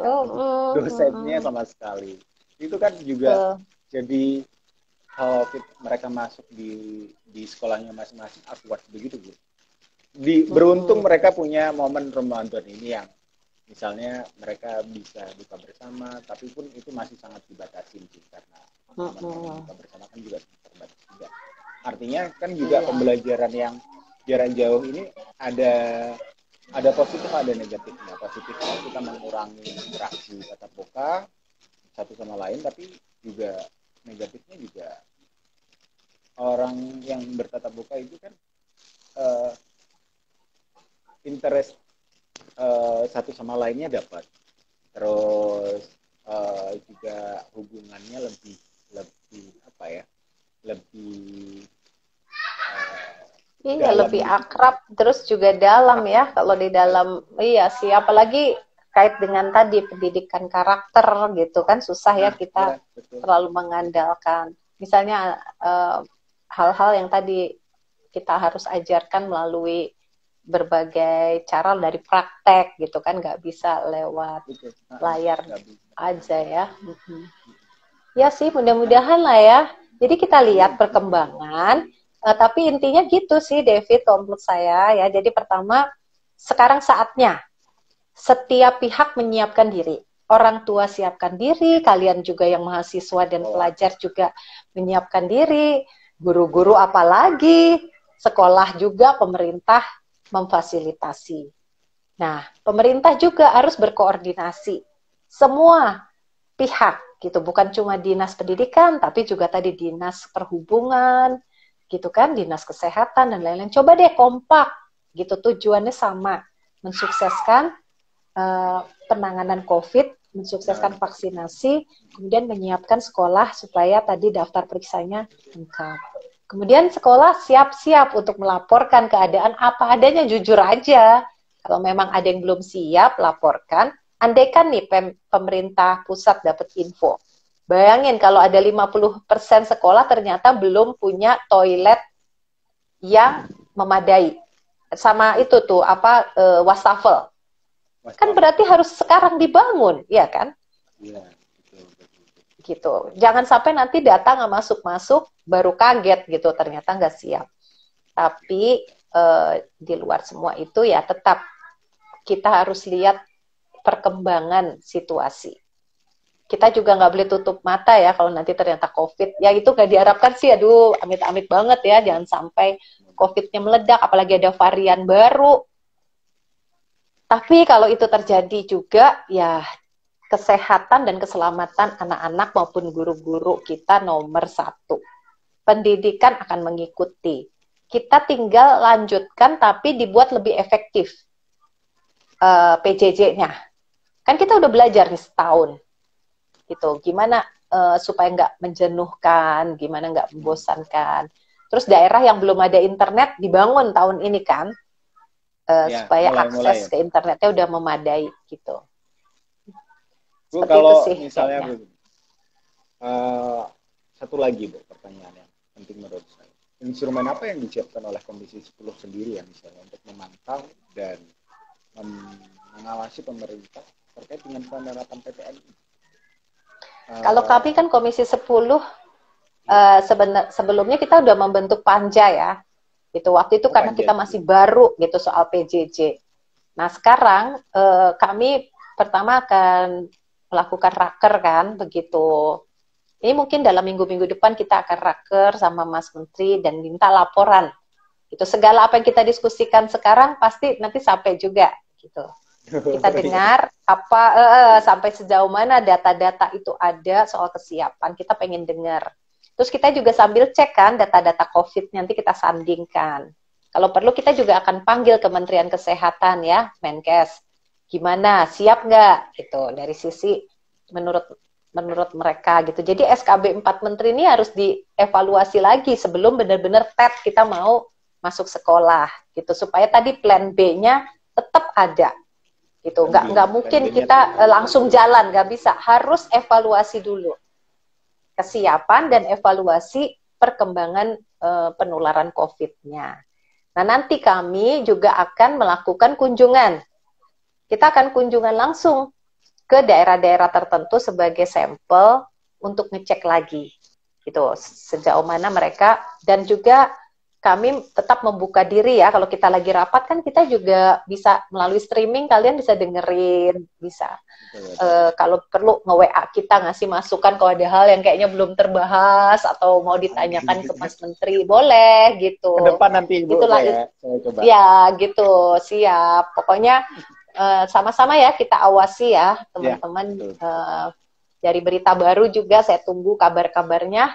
dosennya sama sekali. Itu kan juga jadi kalau mereka masuk di sekolahnya masing-masing awkward begitu Bu. Beruntung mereka punya momen Ramadan ini yang misalnya mereka bisa buka bersama, tapi pun itu masih sangat dibatasi sih karena buka bersama kan juga terbatas juga. Artinya kan juga pembelajaran yang jarak jauh ini ada positif ada negatifnya. Positifnya kita mengurangi interaksi tatap muka satu sama lain, tapi juga negatifnya juga orang yang bertatap muka itu kan interest satu sama lainnya dapat, terus juga hubungannya lebih akrab, terus juga dalam ya kalau di dalam. Iya sih, apalagi kait dengan tadi pendidikan karakter gitu kan, susah ya kita terlalu mengandalkan misalnya hal-hal yang tadi kita harus ajarkan melalui berbagai cara dari praktek gitu kan, nggak bisa lewat layar aja ya. Ya sih, mudah-mudahan lah ya. Jadi kita lihat perkembangan. Tapi intinya gitu sih David, menurut saya ya. Jadi pertama, sekarang saatnya setiap pihak menyiapkan diri. Orang tua siapkan diri, kalian juga yang mahasiswa dan pelajar juga menyiapkan diri. Guru-guru apalagi, sekolah juga, pemerintah memfasilitasi. Nah, pemerintah juga harus berkoordinasi. Semua pihak gitu, bukan cuma dinas pendidikan, tapi juga tadi dinas perhubungan, gitu kan, dinas kesehatan dan lain-lain. Coba deh kompak gitu, tujuannya sama, mensukseskan penanganan COVID, mensukseskan vaksinasi, kemudian menyiapkan sekolah supaya tadi daftar periksanya lengkap. Kemudian sekolah siap-siap untuk melaporkan keadaan apa adanya, jujur aja. Kalau memang ada yang belum siap, laporkan. Andaikan nih pemerintah pusat dapat info. Bayangin kalau ada 50% sekolah ternyata belum punya toilet yang memadai. Sama itu tuh, wastafel. Kan berarti harus sekarang dibangun, iya kan? Iya, betul. Gitu. Jangan sampai nanti datang nggak masuk-masuk, baru kaget gitu, ternyata nggak siap. Tapi di luar semua itu ya tetap kita harus lihat perkembangan situasi. Kita juga nggak boleh tutup mata ya kalau nanti ternyata COVID. Ya itu nggak diharapkan sih, aduh amit-amit banget ya. Jangan sampai COVID-nya meledak, apalagi ada varian baru. Tapi kalau itu terjadi juga, ya kesehatan dan keselamatan anak-anak maupun guru-guru kita nomor satu. Pendidikan akan mengikuti. Kita tinggal lanjutkan tapi dibuat lebih efektif PJJ-nya. Kan kita udah belajar nih setahun. Gitu, gimana supaya nggak menjenuhkan, gimana nggak membosankan. Terus daerah yang belum ada internet dibangun tahun ini kan, supaya akses ke internetnya udah memadai gitu. Bu, kalau sih, misalnya Bu, satu lagi Bu, pertanyaan yang penting menurut saya, instrumen apa yang disiapkan oleh Komisi 10 sendiri ya misalnya untuk memantau dan mengawasi pemerintah terkait dengan penerapan PPN? Kalau kami kan Komisi 10 sebelumnya kita udah membentuk panja ya, gitu. Waktu itu karena kita masih baru gitu soal PJJ. Nah sekarang kami pertama akan melakukan raker kan, begitu. Ini mungkin dalam minggu-minggu depan kita akan raker sama Mas Menteri dan minta laporan. Itu segala apa yang kita diskusikan sekarang pasti nanti sampai juga gitu. Kita dengar apa sampai sejauh mana data-data itu ada soal kesiapan, kita pengen dengar. Terus kita juga sambil cek kan data-data COVID nanti kita sandingkan. Kalau perlu kita juga akan panggil Kementerian Kesehatan ya, Menkes. Gimana, siap nggak? Gitu dari sisi menurut mereka gitu. Jadi SKB 4 menteri ini harus dievaluasi lagi sebelum benar-benar tet kita mau masuk sekolah gitu, supaya tadi plan B-nya tetap ada gitu. Nggak mungkin kita langsung jalan, nggak bisa, harus evaluasi dulu kesiapan dan evaluasi perkembangan penularan COVID-nya. Nah, nanti kami juga akan melakukan kunjungan. Kita akan kunjungan langsung ke daerah-daerah tertentu sebagai sampel untuk ngecek lagi, gitu, sejauh mana mereka, dan juga kami tetap membuka diri ya, kalau kita lagi rapat kan kita juga bisa melalui streaming, kalian bisa dengerin, bisa. Kalau perlu nge-WA kita, ngasih masukan kalau ada hal yang kayaknya belum terbahas, atau mau ditanyakan ke Mas Menteri, boleh gitu. Ke depan nanti Ibu, gitu, saya coba. Ya gitu, siap. Pokoknya sama-sama ya, kita awasi ya teman-teman. Dari berita baru juga saya tunggu kabar-kabarnya.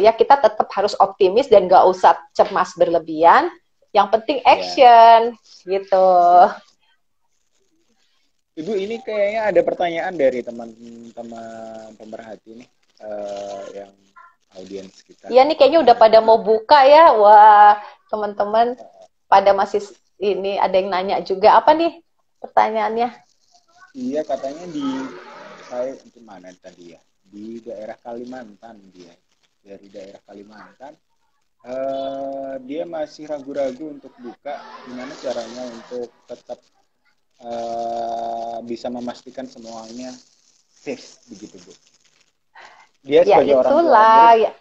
Ya kita tetap harus optimis dan gak usah cemas berlebihan. Yang penting action, gitu. Ibu, ini kayaknya ada pertanyaan dari teman-teman pemerhati nih, yang audiens kita. Iya nih, kayaknya udah pada mau buka ya. Wah, teman-teman pada masih ini ada yang nanya juga. Apa nih pertanyaannya? Iya, katanya di saya itu mana tadi ya? Di daerah Kalimantan dia. Dari daerah Kalimantan, dia masih ragu-ragu untuk buka. Gimana caranya untuk tetap bisa memastikan semuanya safe begitu, Bu? Dia sebagai orang tua murid,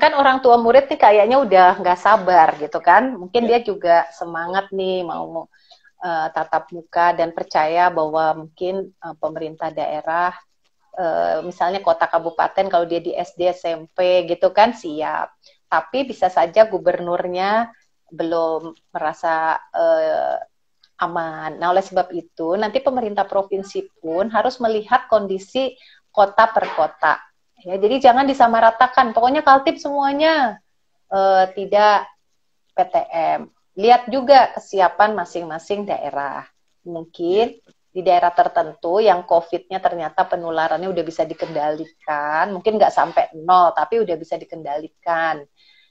kan orang tua murid nih kayaknya udah nggak sabar gitu kan? Mungkin dia juga semangat nih mau tatap muka dan percaya bahwa mungkin pemerintah daerah, misalnya kota kabupaten, kalau dia di SD, SMP gitu kan, siap. Tapi bisa saja gubernurnya belum merasa aman. Nah, oleh sebab itu nanti pemerintah provinsi pun harus melihat kondisi kota per kota. Ya, jadi jangan disamaratakan. Pokoknya Kaltim semuanya tidak PTM. Lihat juga kesiapan masing-masing daerah. Mungkin di daerah tertentu yang COVID-nya ternyata penularannya udah bisa dikendalikan, mungkin nggak sampai nol, tapi udah bisa dikendalikan.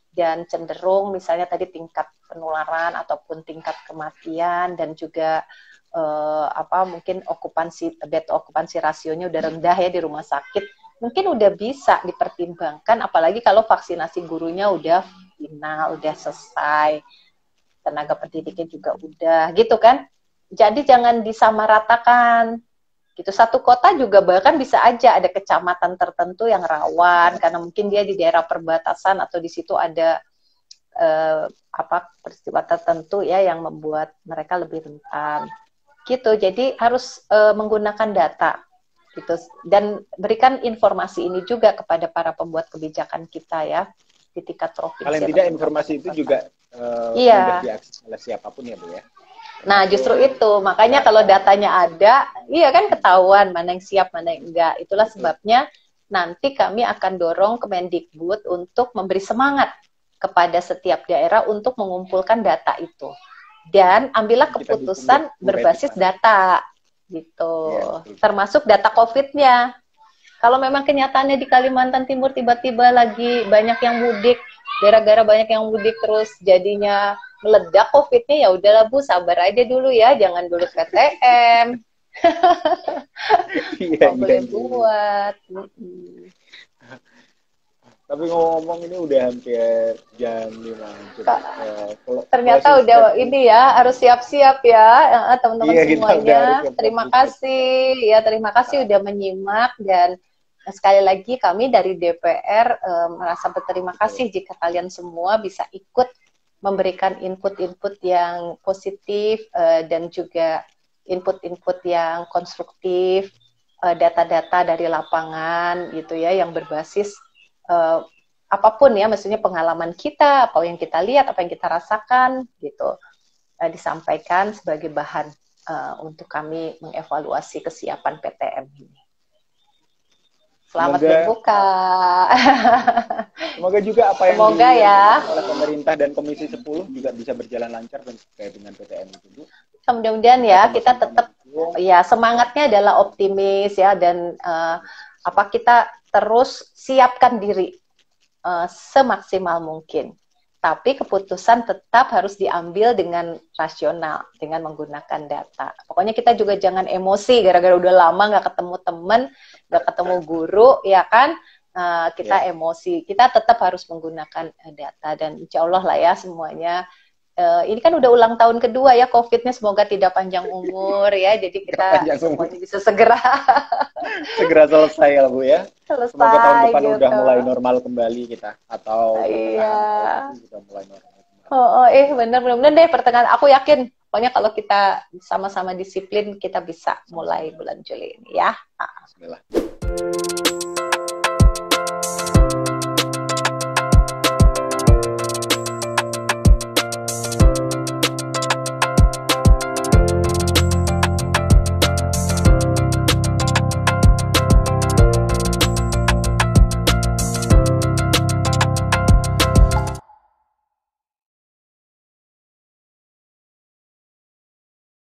Dan cenderung misalnya tadi tingkat penularan ataupun tingkat kematian dan juga mungkin bed okupansi rasionya udah rendah ya di rumah sakit, mungkin udah bisa dipertimbangkan, apalagi kalau vaksinasi gurunya udah final, udah selesai, tenaga pendidiknya juga udah, gitu kan. Jadi jangan disamaratakan, gitu. Satu kota juga bahkan bisa aja ada kecamatan tertentu yang rawan karena mungkin dia di daerah perbatasan atau di situ ada peristiwa tertentu ya yang membuat mereka lebih rentan, gitu. Jadi harus menggunakan data, gitu. Dan berikan informasi ini juga kepada para pembuat kebijakan kita ya di tingkat provinsi. Paling tidak informasi itu juga mudah diakses oleh siapapun ya, Bu ya. Nah, justru itu, makanya kalau datanya ada, iya kan ketahuan mana yang siap, mana yang enggak. Itulah sebabnya nanti kami akan dorong Kemendikbud untuk memberi semangat kepada setiap daerah untuk mengumpulkan data itu. Dan ambillah keputusan berbasis data, gitu. Termasuk data COVID-nya. Kalau memang kenyataannya di Kalimantan Timur tiba-tiba lagi banyak yang mudik, gara-gara banyak yang mudik terus jadinya meledak COVID-nya, ya udahlah Bu, sabar aja dulu ya, jangan dulu PTM. Boleh buat. Tapi ngomong ini udah hampir jam 5. Ternyata udah ini ya, harus siap-siap ya teman-teman semuanya. Terima kasih ya, terima kasih udah menyimak, dan sekali lagi kami dari DPR merasa berterima kasih jika kalian semua bisa ikut memberikan input-input yang positif dan juga input-input yang konstruktif, data-data dari lapangan gitu ya, yang berbasis apapun ya, maksudnya pengalaman kita, apa yang kita lihat, apa yang kita rasakan gitu, disampaikan sebagai bahan untuk kami mengevaluasi kesiapan PTM ini. Selamat berbuka. Semoga juga apa yang dilakukan oleh pemerintah dan Komisi 10 juga bisa berjalan lancar dan terkait dengan PTM itu. Mudah-mudahan ya, kita tetap ya semangatnya adalah optimis ya, dan kita terus siapkan diri semaksimal mungkin. tapi keputusan tetap harus diambil dengan rasional, dengan menggunakan data. Pokoknya kita juga jangan emosi, gara-gara udah lama nggak ketemu temen, nggak ketemu guru, ya kan? Kita emosi, kita tetap harus menggunakan data. Dan insya Allah lah ya semuanya. Ini kan udah ulang tahun kedua ya COVID-nya, semoga tidak panjang umur ya. Jadi kita semuanya bisa segera selesai lah Bu ya. Selesai, semoga tahun depan gitu. Udah mulai normal kembali kita atau sudah mulai normal. Benar-benar deh pertengahan. Aku yakin pokoknya kalau kita sama-sama disiplin kita bisa mulai bulan Juli ini ya. Bismillah.